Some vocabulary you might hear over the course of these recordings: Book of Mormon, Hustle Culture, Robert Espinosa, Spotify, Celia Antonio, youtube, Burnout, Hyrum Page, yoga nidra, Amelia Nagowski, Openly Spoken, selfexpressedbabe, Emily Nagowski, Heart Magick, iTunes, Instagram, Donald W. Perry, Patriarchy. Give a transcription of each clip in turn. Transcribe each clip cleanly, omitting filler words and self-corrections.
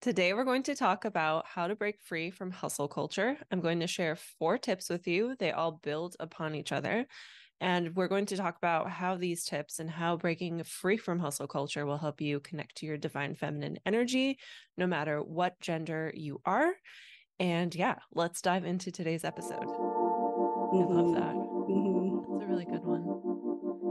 Today, we're going to talk about how to break free from hustle culture. I'm going to share 4 tips with you. They all build upon each other. And we're going to talk about how these tips and how breaking free from hustle culture will help you connect to your divine feminine energy, no matter what gender you are. And yeah, let's dive into today's episode. I love that. That's a really good one.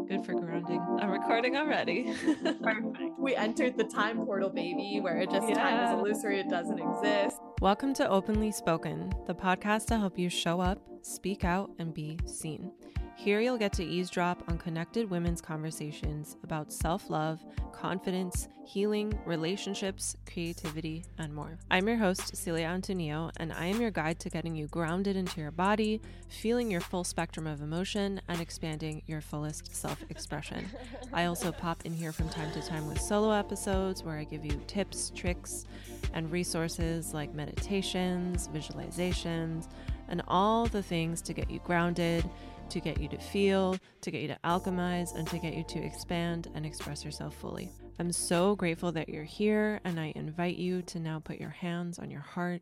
Good for grounding. I'm recording already. Perfect. We entered the time portal, baby, where it just time is illusory. It doesn't exist. Welcome to Openly Spoken, the podcast to help you show up, speak out, and be seen. Here you'll get to eavesdrop on connected women's conversations about self-love, confidence, healing, relationships, creativity, and more. I'm your host, Celia Antonio, and I am your guide to getting you grounded into your body, feeling your full spectrum of emotion, and expanding your fullest self-expression. I also pop in here from time to time with solo episodes where I give you tips, tricks, and resources like meditations, visualizations, and all the things to get you grounded, to get you to feel, to get you to alchemize, and to get you to expand and express yourself fully. I'm so grateful that you're here, and I invite you to now put your hands on your heart,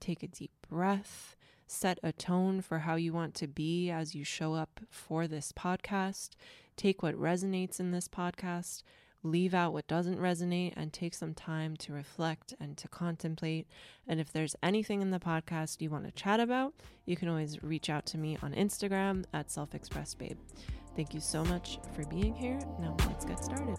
take a deep breath, set a tone for how you want to be as you show up for this podcast, take what resonates in this podcast, leave out what doesn't resonate, and take some time to reflect and to contemplate. And if there's anything in the podcast you want to chat about, you can always reach out to me on Instagram at selfexpressedbabe. Thank you so much for being here. Now let's get started.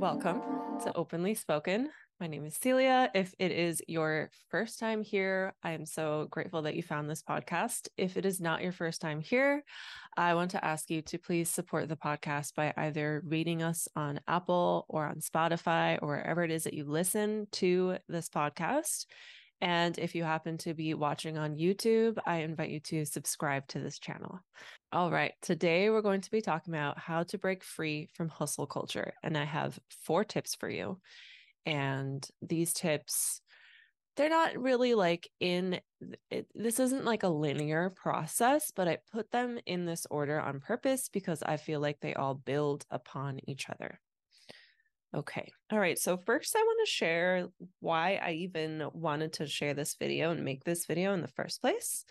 Welcome to Openly Spoken. My name is Celia. If it is your first time here, I am so grateful that you found this podcast. If it is not your first time here, I want to ask you to please support the podcast by either rating us on Apple or on Spotify or wherever it is that you listen to this podcast. And if you happen to be watching on YouTube, I invite you to subscribe to this channel. All right, today we're going to be talking about how to break free from hustle culture. And I have 4 tips for you. And these tips, they're not really like this isn't like a linear process, but I put them in this order on purpose because I feel like they all build upon each other. Okay. All right. So first I want to share why I even wanted to share this video and make this video in the first place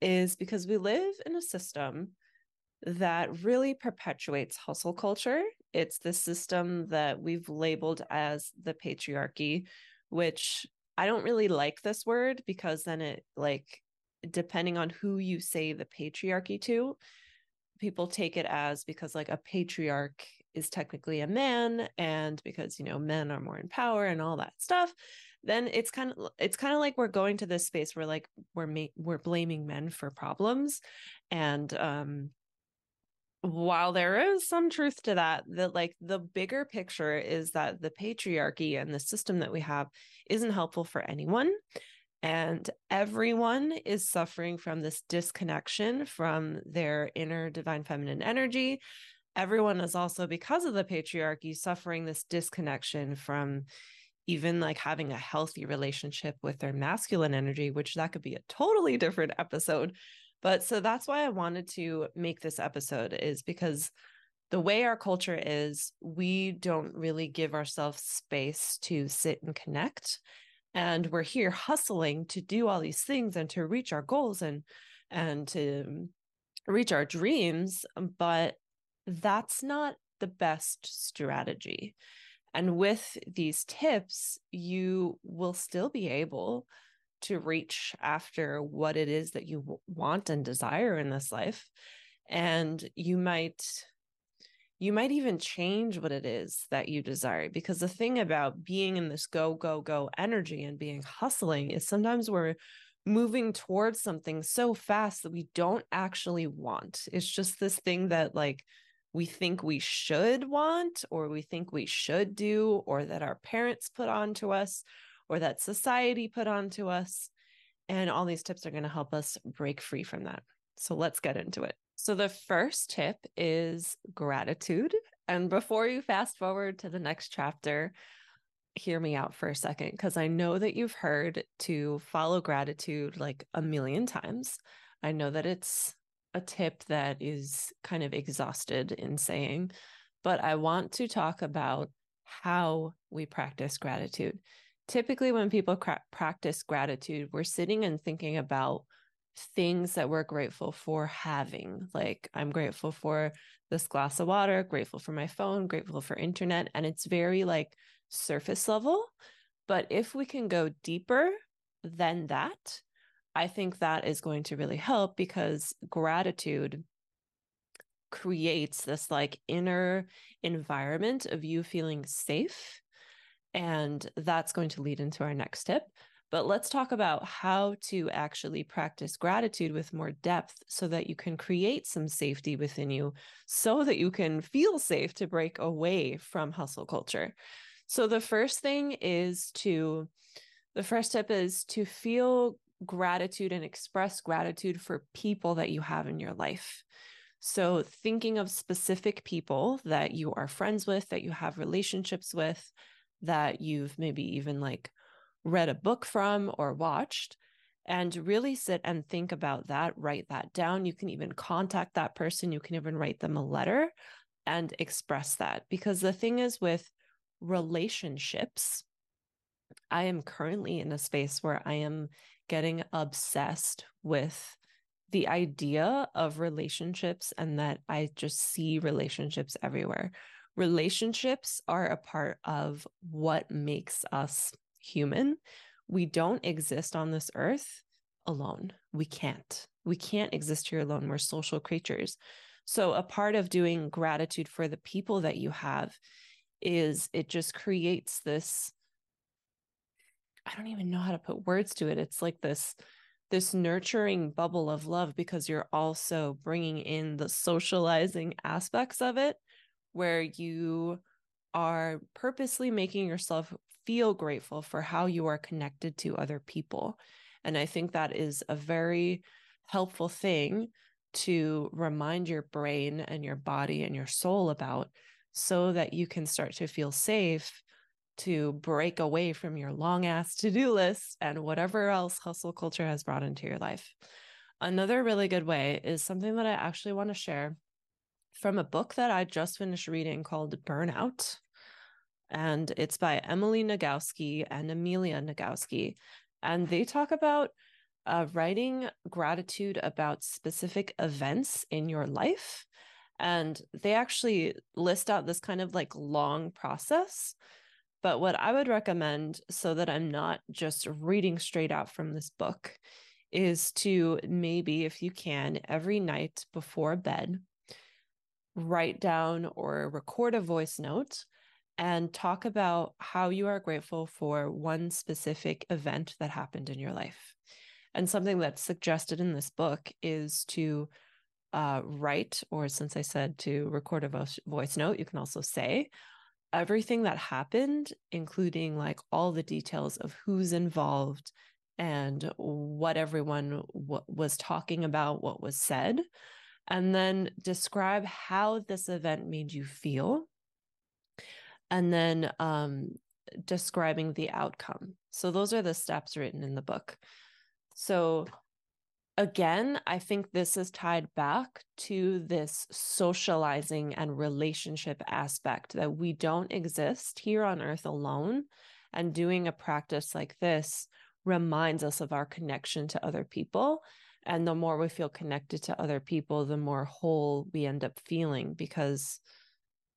is because we live in a system that really perpetuates hustle culture. It's the system that we've labeled as the patriarchy, which I don't really like this word because then it, like, depending on who you say the patriarchy to, people take it as because like a patriarch is technically a man, and because, you know, men are more in power and all that stuff, then it's kind of like we're going to this space where like we're blaming men for problems. And while there is some truth to that, like the bigger picture is that the patriarchy and the system that we have isn't helpful for anyone, and everyone is suffering from this disconnection from their inner divine feminine energy. Everyone is also, because of the patriarchy, suffering this disconnection from even like having a healthy relationship with their masculine energy, which that could be a totally different episode. But so that's why I wanted to make this episode, is because the way our culture is, we don't really give ourselves space to sit and connect. And we're here hustling to do all these things and to reach our goals and to reach our dreams. But that's not the best strategy. And with these tips, you will still be able to reach after what it is that you want and desire in this life. And you might even change what it is that you desire, because the thing about being in this go, go, go energy and being hustling is sometimes we're moving towards something so fast that we don't actually want. It's just this thing that like we think we should want, or we think we should do, or that our parents put onto us, or that society put onto us. And all these tips are going to help us break free from that. So let's get into it. So the first tip is gratitude. And before you fast forward to the next chapter, hear me out for a second, because I know that you've heard to follow gratitude like a million times. I know that it's a tip that is kind of exhausted in saying, but I want to talk about how we practice gratitude. Typically, when people practice gratitude, we're sitting and thinking about things that we're grateful for having. Like, I'm grateful for this glass of water, grateful for my phone, grateful for internet. And it's very like surface level. But if we can go deeper than that, I think that is going to really help, because gratitude creates this like inner environment of you feeling safe. And that's going to lead into our next tip. But let's talk about how to actually practice gratitude with more depth so that you can create some safety within you, so that you can feel safe to break away from hustle culture. So the first tip is to feel gratitude and express gratitude for people that you have in your life. So thinking of specific people that you are friends with, that you have relationships with, that you've maybe even like read a book from or watched, and really sit and think about that, write that down. You can even contact that person. You can even write them a letter and express that. Because the thing is with relationships, I am currently in a space where I am getting obsessed with the idea of relationships, and that I just see relationships everywhere. Relationships are a part of what makes us human. We don't exist on this earth alone. We can't exist here alone. We're social creatures. So a part of doing gratitude for the people that you have is it just creates this, I don't even know how to put words to it. It's like this nurturing bubble of love, because you're also bringing in the socializing aspects of it, where you are purposely making yourself feel grateful for how you are connected to other people. And I think that is a very helpful thing to remind your brain and your body and your soul about, so that you can start to feel safe to break away from your long ass to-do list and whatever else hustle culture has brought into your life. Another really good way is something that I actually want to share from a book that I just finished reading called Burnout. And it's by Emily Nagowski and Amelia Nagowski. And they talk about writing gratitude about specific events in your life. And they actually list out this kind of like long process. But what I would recommend, so that I'm not just reading straight out from this book, is to maybe, if you can, every night before bed, write down or record a voice note and talk about how you are grateful for one specific event that happened in your life. And something that's suggested in this book is to write, or since I said to record a voice note, you can also say everything that happened, including like all the details of who's involved and what everyone was talking about, what was said, and then describe how this event made you feel, and then describing the outcome. So those are the steps written in the book. So again, I think this is tied back to this socializing and relationship aspect, that we don't exist here on earth alone. And doing a practice like this reminds us of our connection to other people. And the more we feel connected to other people, the more whole we end up feeling, because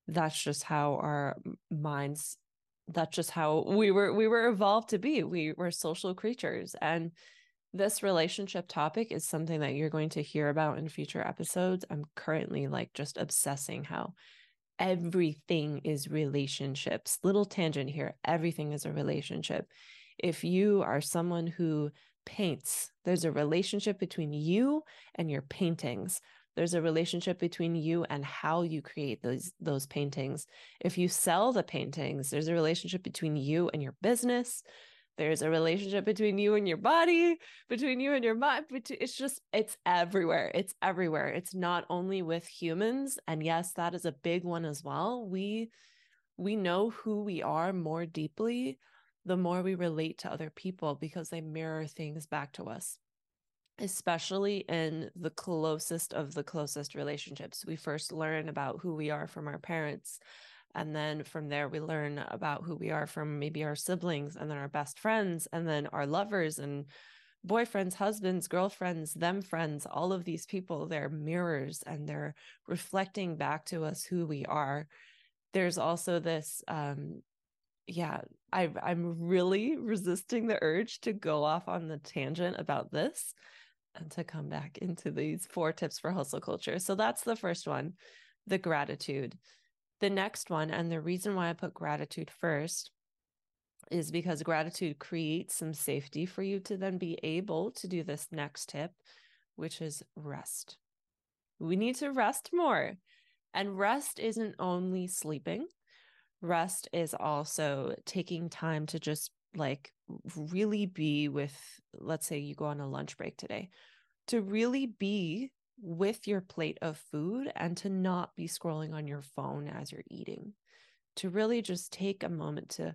that's just how our minds, that's just how we were evolved to be. We were social creatures. And this relationship topic is something that you're going to hear about in future episodes. I'm currently like just obsessing how everything is relationships. Little tangent here. Everything is a relationship. If you are someone who paints, there's a relationship between you and your paintings. There's a relationship between you and how you create those paintings. If you sell the paintings, there's a relationship between you and your business. There's a relationship between you and your body, between you and your mind. It's everywhere. It's everywhere. It's not only with humans. And yes, that is a big one as well. We know who we are more deeply the more we relate to other people, because they mirror things back to us. especially in the closest of the closest relationships. We first learn about who we are from our parents. And then from there, we learn about who we are from maybe our siblings, and then our best friends, and then our lovers and boyfriends, husbands, girlfriends, them friends, all of these people, they're mirrors and they're reflecting back to us who we are. There's also this, I'm really resisting the urge to go off on the tangent about this and to come back into these 4 tips for hustle culture. So that's the first one, the gratitude. The next one, and the reason why I put gratitude first, is because gratitude creates some safety for you to then be able to do this next tip, which is rest. We need to rest more. And rest isn't only sleeping. Rest is also taking time to just like really be with, let's say you go on a lunch break today, to really be with your plate of food and to not be scrolling on your phone as you're eating, to really just take a moment to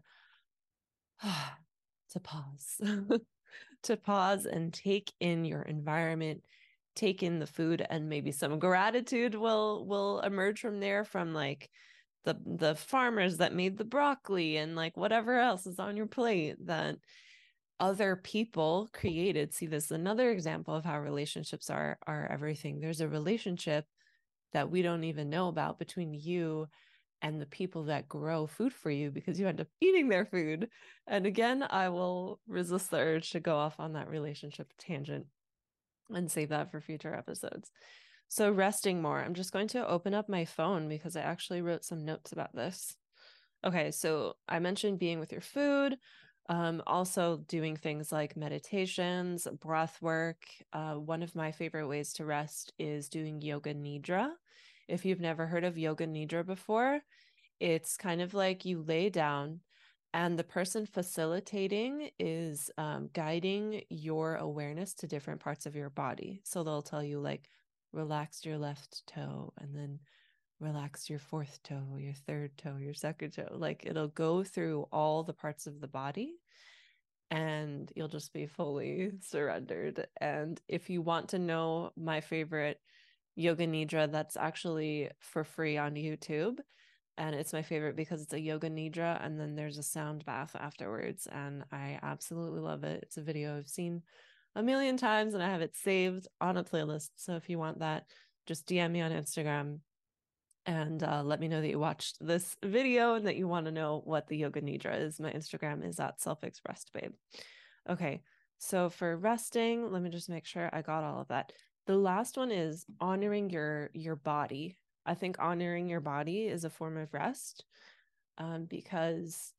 pause, to pause and take in your environment, take in the food, and maybe some gratitude will emerge from there, from like the farmers that made the broccoli and like whatever else is on your plate that other people created. See, this is another example of how relationships are everything. There's a relationship that we don't even know about between you and the people that grow food for you, because you end up eating their food. And again, I will resist the urge to go off on that relationship tangent and save that for future episodes. So resting more. I'm just going to open up my phone because I actually wrote some notes about this. Okay, so I mentioned being with your food, also doing things like meditations, breath work. One of my favorite ways to rest is doing yoga nidra. If you've never heard of yoga nidra before, it's kind of like you lay down and the person facilitating is guiding your awareness to different parts of your body. So they'll tell you like, relax your left toe, and then relax your fourth toe, your third toe, your second toe. Like it'll go through all the parts of the body and you'll just be fully surrendered. And if you want to know my favorite yoga nidra, that's actually for free on YouTube. And it's my favorite because it's a yoga nidra and then there's a sound bath afterwards. And I absolutely love it. It's a video I've seen a million times and I have it saved on a playlist. So if you want that, just DM me on Instagram and let me know that you watched this video and that you want to know what the yoga nidra is. My Instagram is @selfexpressedbabe. Okay, so for resting, let me just make sure I got all of that. The last one is honoring your body. I think honoring your body is a form of rest because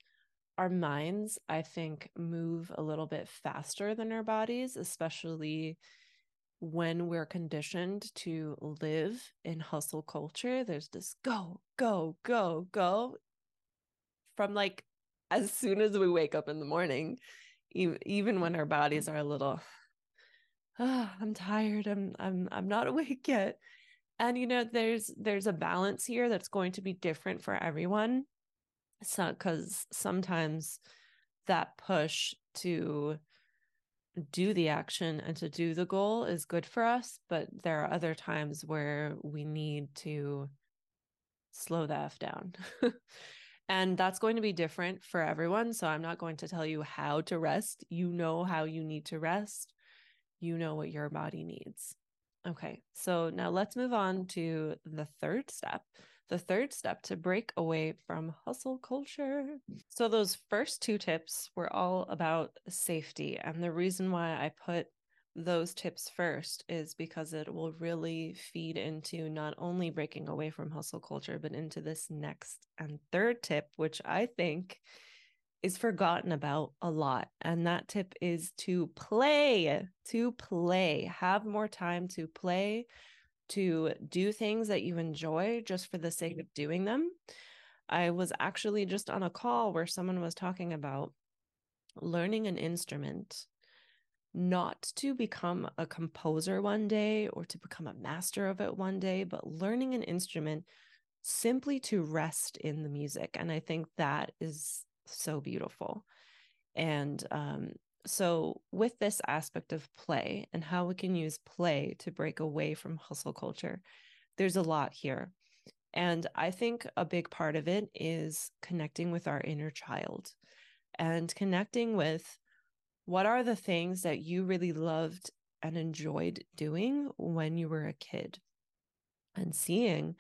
our minds, I think, move a little bit faster than our bodies, especially when we're conditioned to live in hustle culture. There's this go, go, go, go from like as soon as we wake up in the morning, even when our bodies are a little, I'm tired, I'm not awake yet. And you know, there's a balance here that's going to be different for everyone. So, because sometimes that push to do the action and to do the goal is good for us, but there are other times where we need to slow the F down. And that's going to be different for everyone. So I'm not going to tell you how to rest. You know how you need to rest. You know what your body needs. Okay, so now let's move on to the third step. The third step to break away from hustle culture. So those first 2 tips were all about safety. And the reason why I put those tips first is because it will really feed into not only breaking away from hustle culture, but into this next and third tip, which I think is forgotten about a lot. And that tip is to play, have more time to play, to do things that you enjoy just for the sake of doing them. I was actually just on a call where someone was talking about learning an instrument, not to become a composer one day or to become a master of it one day, but learning an instrument simply to rest in the music. And I think that is so beautiful. And So with this aspect of play and how we can use play to break away from hustle culture, there's a lot here. And I think a big part of it is connecting with our inner child and connecting with what are the things that you really loved and enjoyed doing when you were a kid, and seeing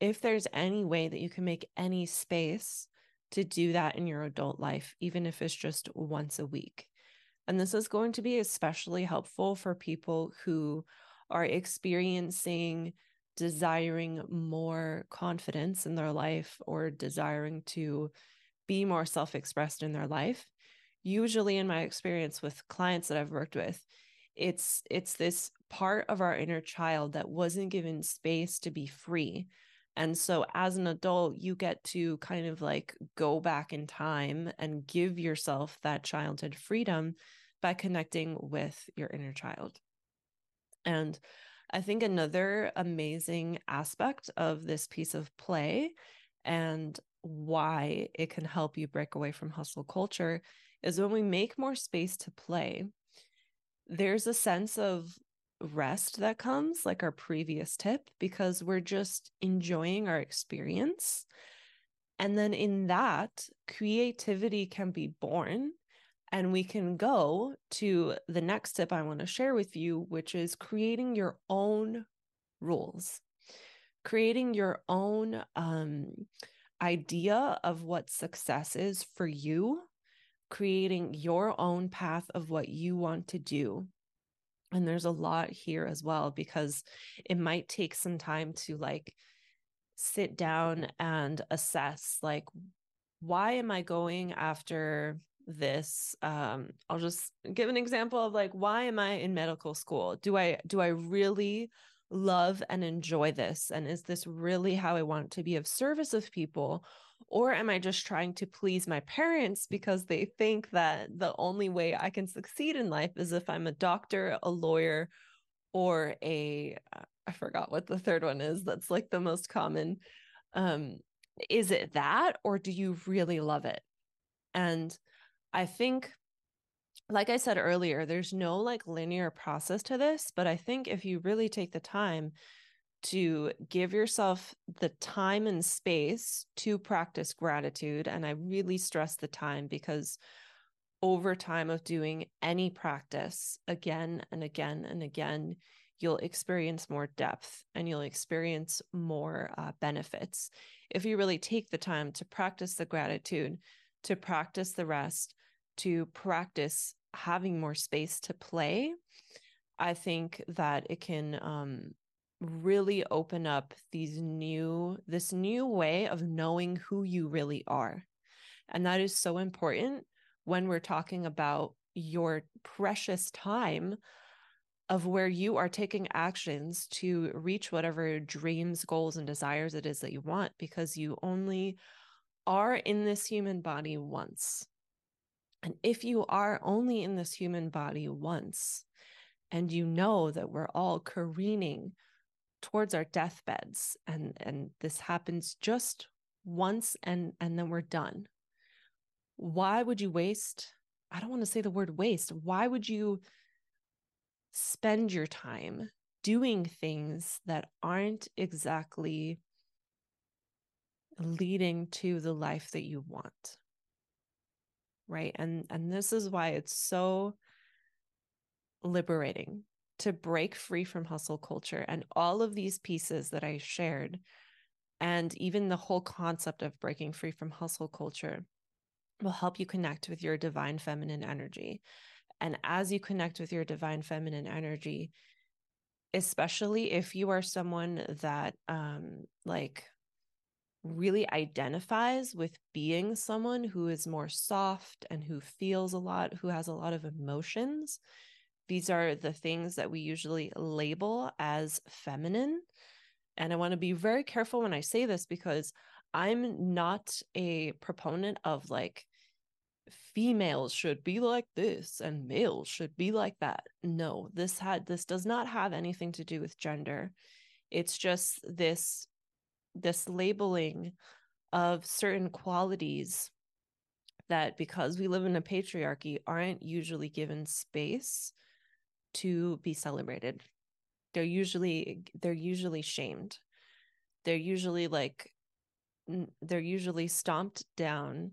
if there's any way that you can make any space to do that in your adult life, even if it's just once a week. And this is going to be especially helpful for people who are experiencing, desiring more confidence in their life or desiring to be more self-expressed in their life. Usually in my experience with clients that I've worked with, it's this part of our inner child that wasn't given space to be free. And so as an adult, you get to kind of like go back in time and give yourself that childhood freedom by connecting with your inner child. And I think another amazing aspect of this piece of play and why it can help you break away from hustle culture is when we make more space to play, there's a sense of rest that comes, like our previous tip, because we're just enjoying our experience. And then in that, creativity can be born, and we can go to the next tip I want to share with you, which is creating your own rules, creating your own idea of what success is for you, creating your own path of what you want to do. And there's a lot here as well, because it might take some time to like sit down and assess, like, why am I going after this? I'll just give an example of like, why am I in medical school? Do I really love and enjoy this? And is this really how I want to be of service of people? Or am I just trying to please my parents because they think that the only way I can succeed in life is if I'm a doctor, a lawyer, or I forgot what the third one is. That's like the most common. Is it that, or do you really love it? And I think, like I said earlier, there's no like linear process to this, but I think if you really take the time to give yourself the time and space to practice gratitude. And I really stress the time, because over time of doing any practice again and again and again, you'll experience more depth and you'll experience more benefits. If you really take the time to practice the gratitude, to practice the rest, to practice having more space to play, I think that it can really open up this new way of knowing who you really are. And that is so important when we're talking about your precious time of where you are taking actions to reach whatever dreams, goals, and desires it is that you want, because you only are in this human body once. And if you are only in this human body once, and you know that we're all careening towards our deathbeds, and this happens just once and then we're done. Why would you waste? I don't want to say the word waste. Why would you spend your time doing things that aren't exactly leading to the life that you want? Right? And this is why it's so liberating to break free from hustle culture and all of these pieces that I shared, and even the whole concept of breaking free from hustle culture will help you connect with your divine feminine energy. And as you connect with your divine feminine energy, especially if you are someone that like really identifies with being someone who is more soft and who feels a lot, who has a lot of emotions, these are the things that we usually label as feminine. And I want to be very careful when I say this, because I'm not a proponent of like females should be like this and males should be like that. No, this does not have anything to do with gender. It's just this labeling of certain qualities that because we live in a patriarchy aren't usually given space to be celebrated. They're usually shamed. They're usually stomped down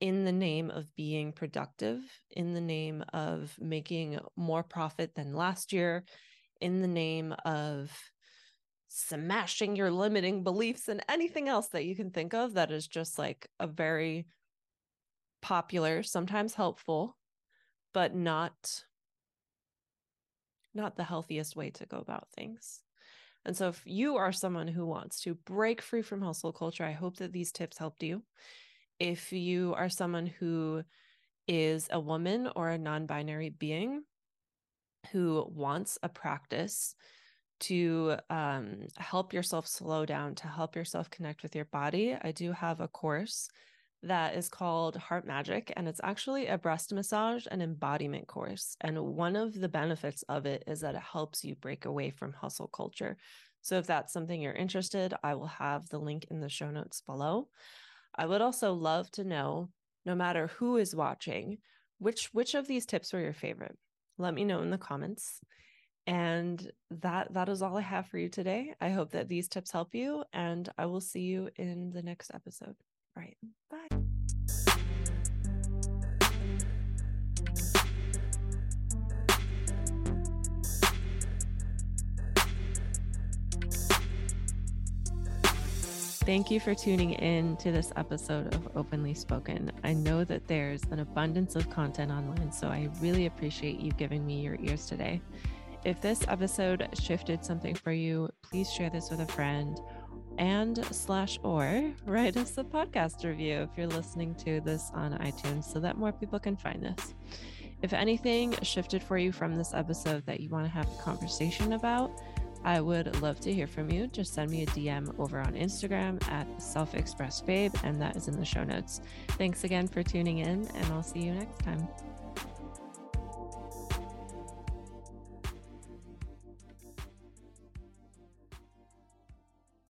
in the name of being productive, in the name of making more profit than last year, in the name of smashing your limiting beliefs and anything else that you can think of that is just like a very popular, sometimes helpful, but not the healthiest way to go about things. And so if you are someone who wants to break free from hustle culture, I hope that these tips helped you. If you are someone who is a woman or a non-binary being who wants a practice to help yourself slow down, to help yourself connect with your body, I do have a course that is called Heart Magick, and it's actually a breast massage and embodiment course. And one of the benefits of it is that it helps you break away from hustle culture. So if that's something you're interested, I will have the link in the show notes below. I would also love to know, no matter who is watching, which of these tips were your favorite? Let me know in the comments. And that is all I have for you today. I hope that these tips help you, and I will see you in the next episode. All right, bye. Thank you for tuning in to this episode of Openly Spoken. I know that there's an abundance of content online, so I really appreciate you giving me your ears today. If this episode shifted something for you, please share this with a friend and/or write us a podcast review if you're listening to this on iTunes so that more people can find this. If anything shifted for you from this episode that you want to have a conversation about, I would love to hear from you. Just send me a DM over on Instagram @selfexpressedbabe, and that is in the show notes. Thanks again for tuning in, and I'll see you next time.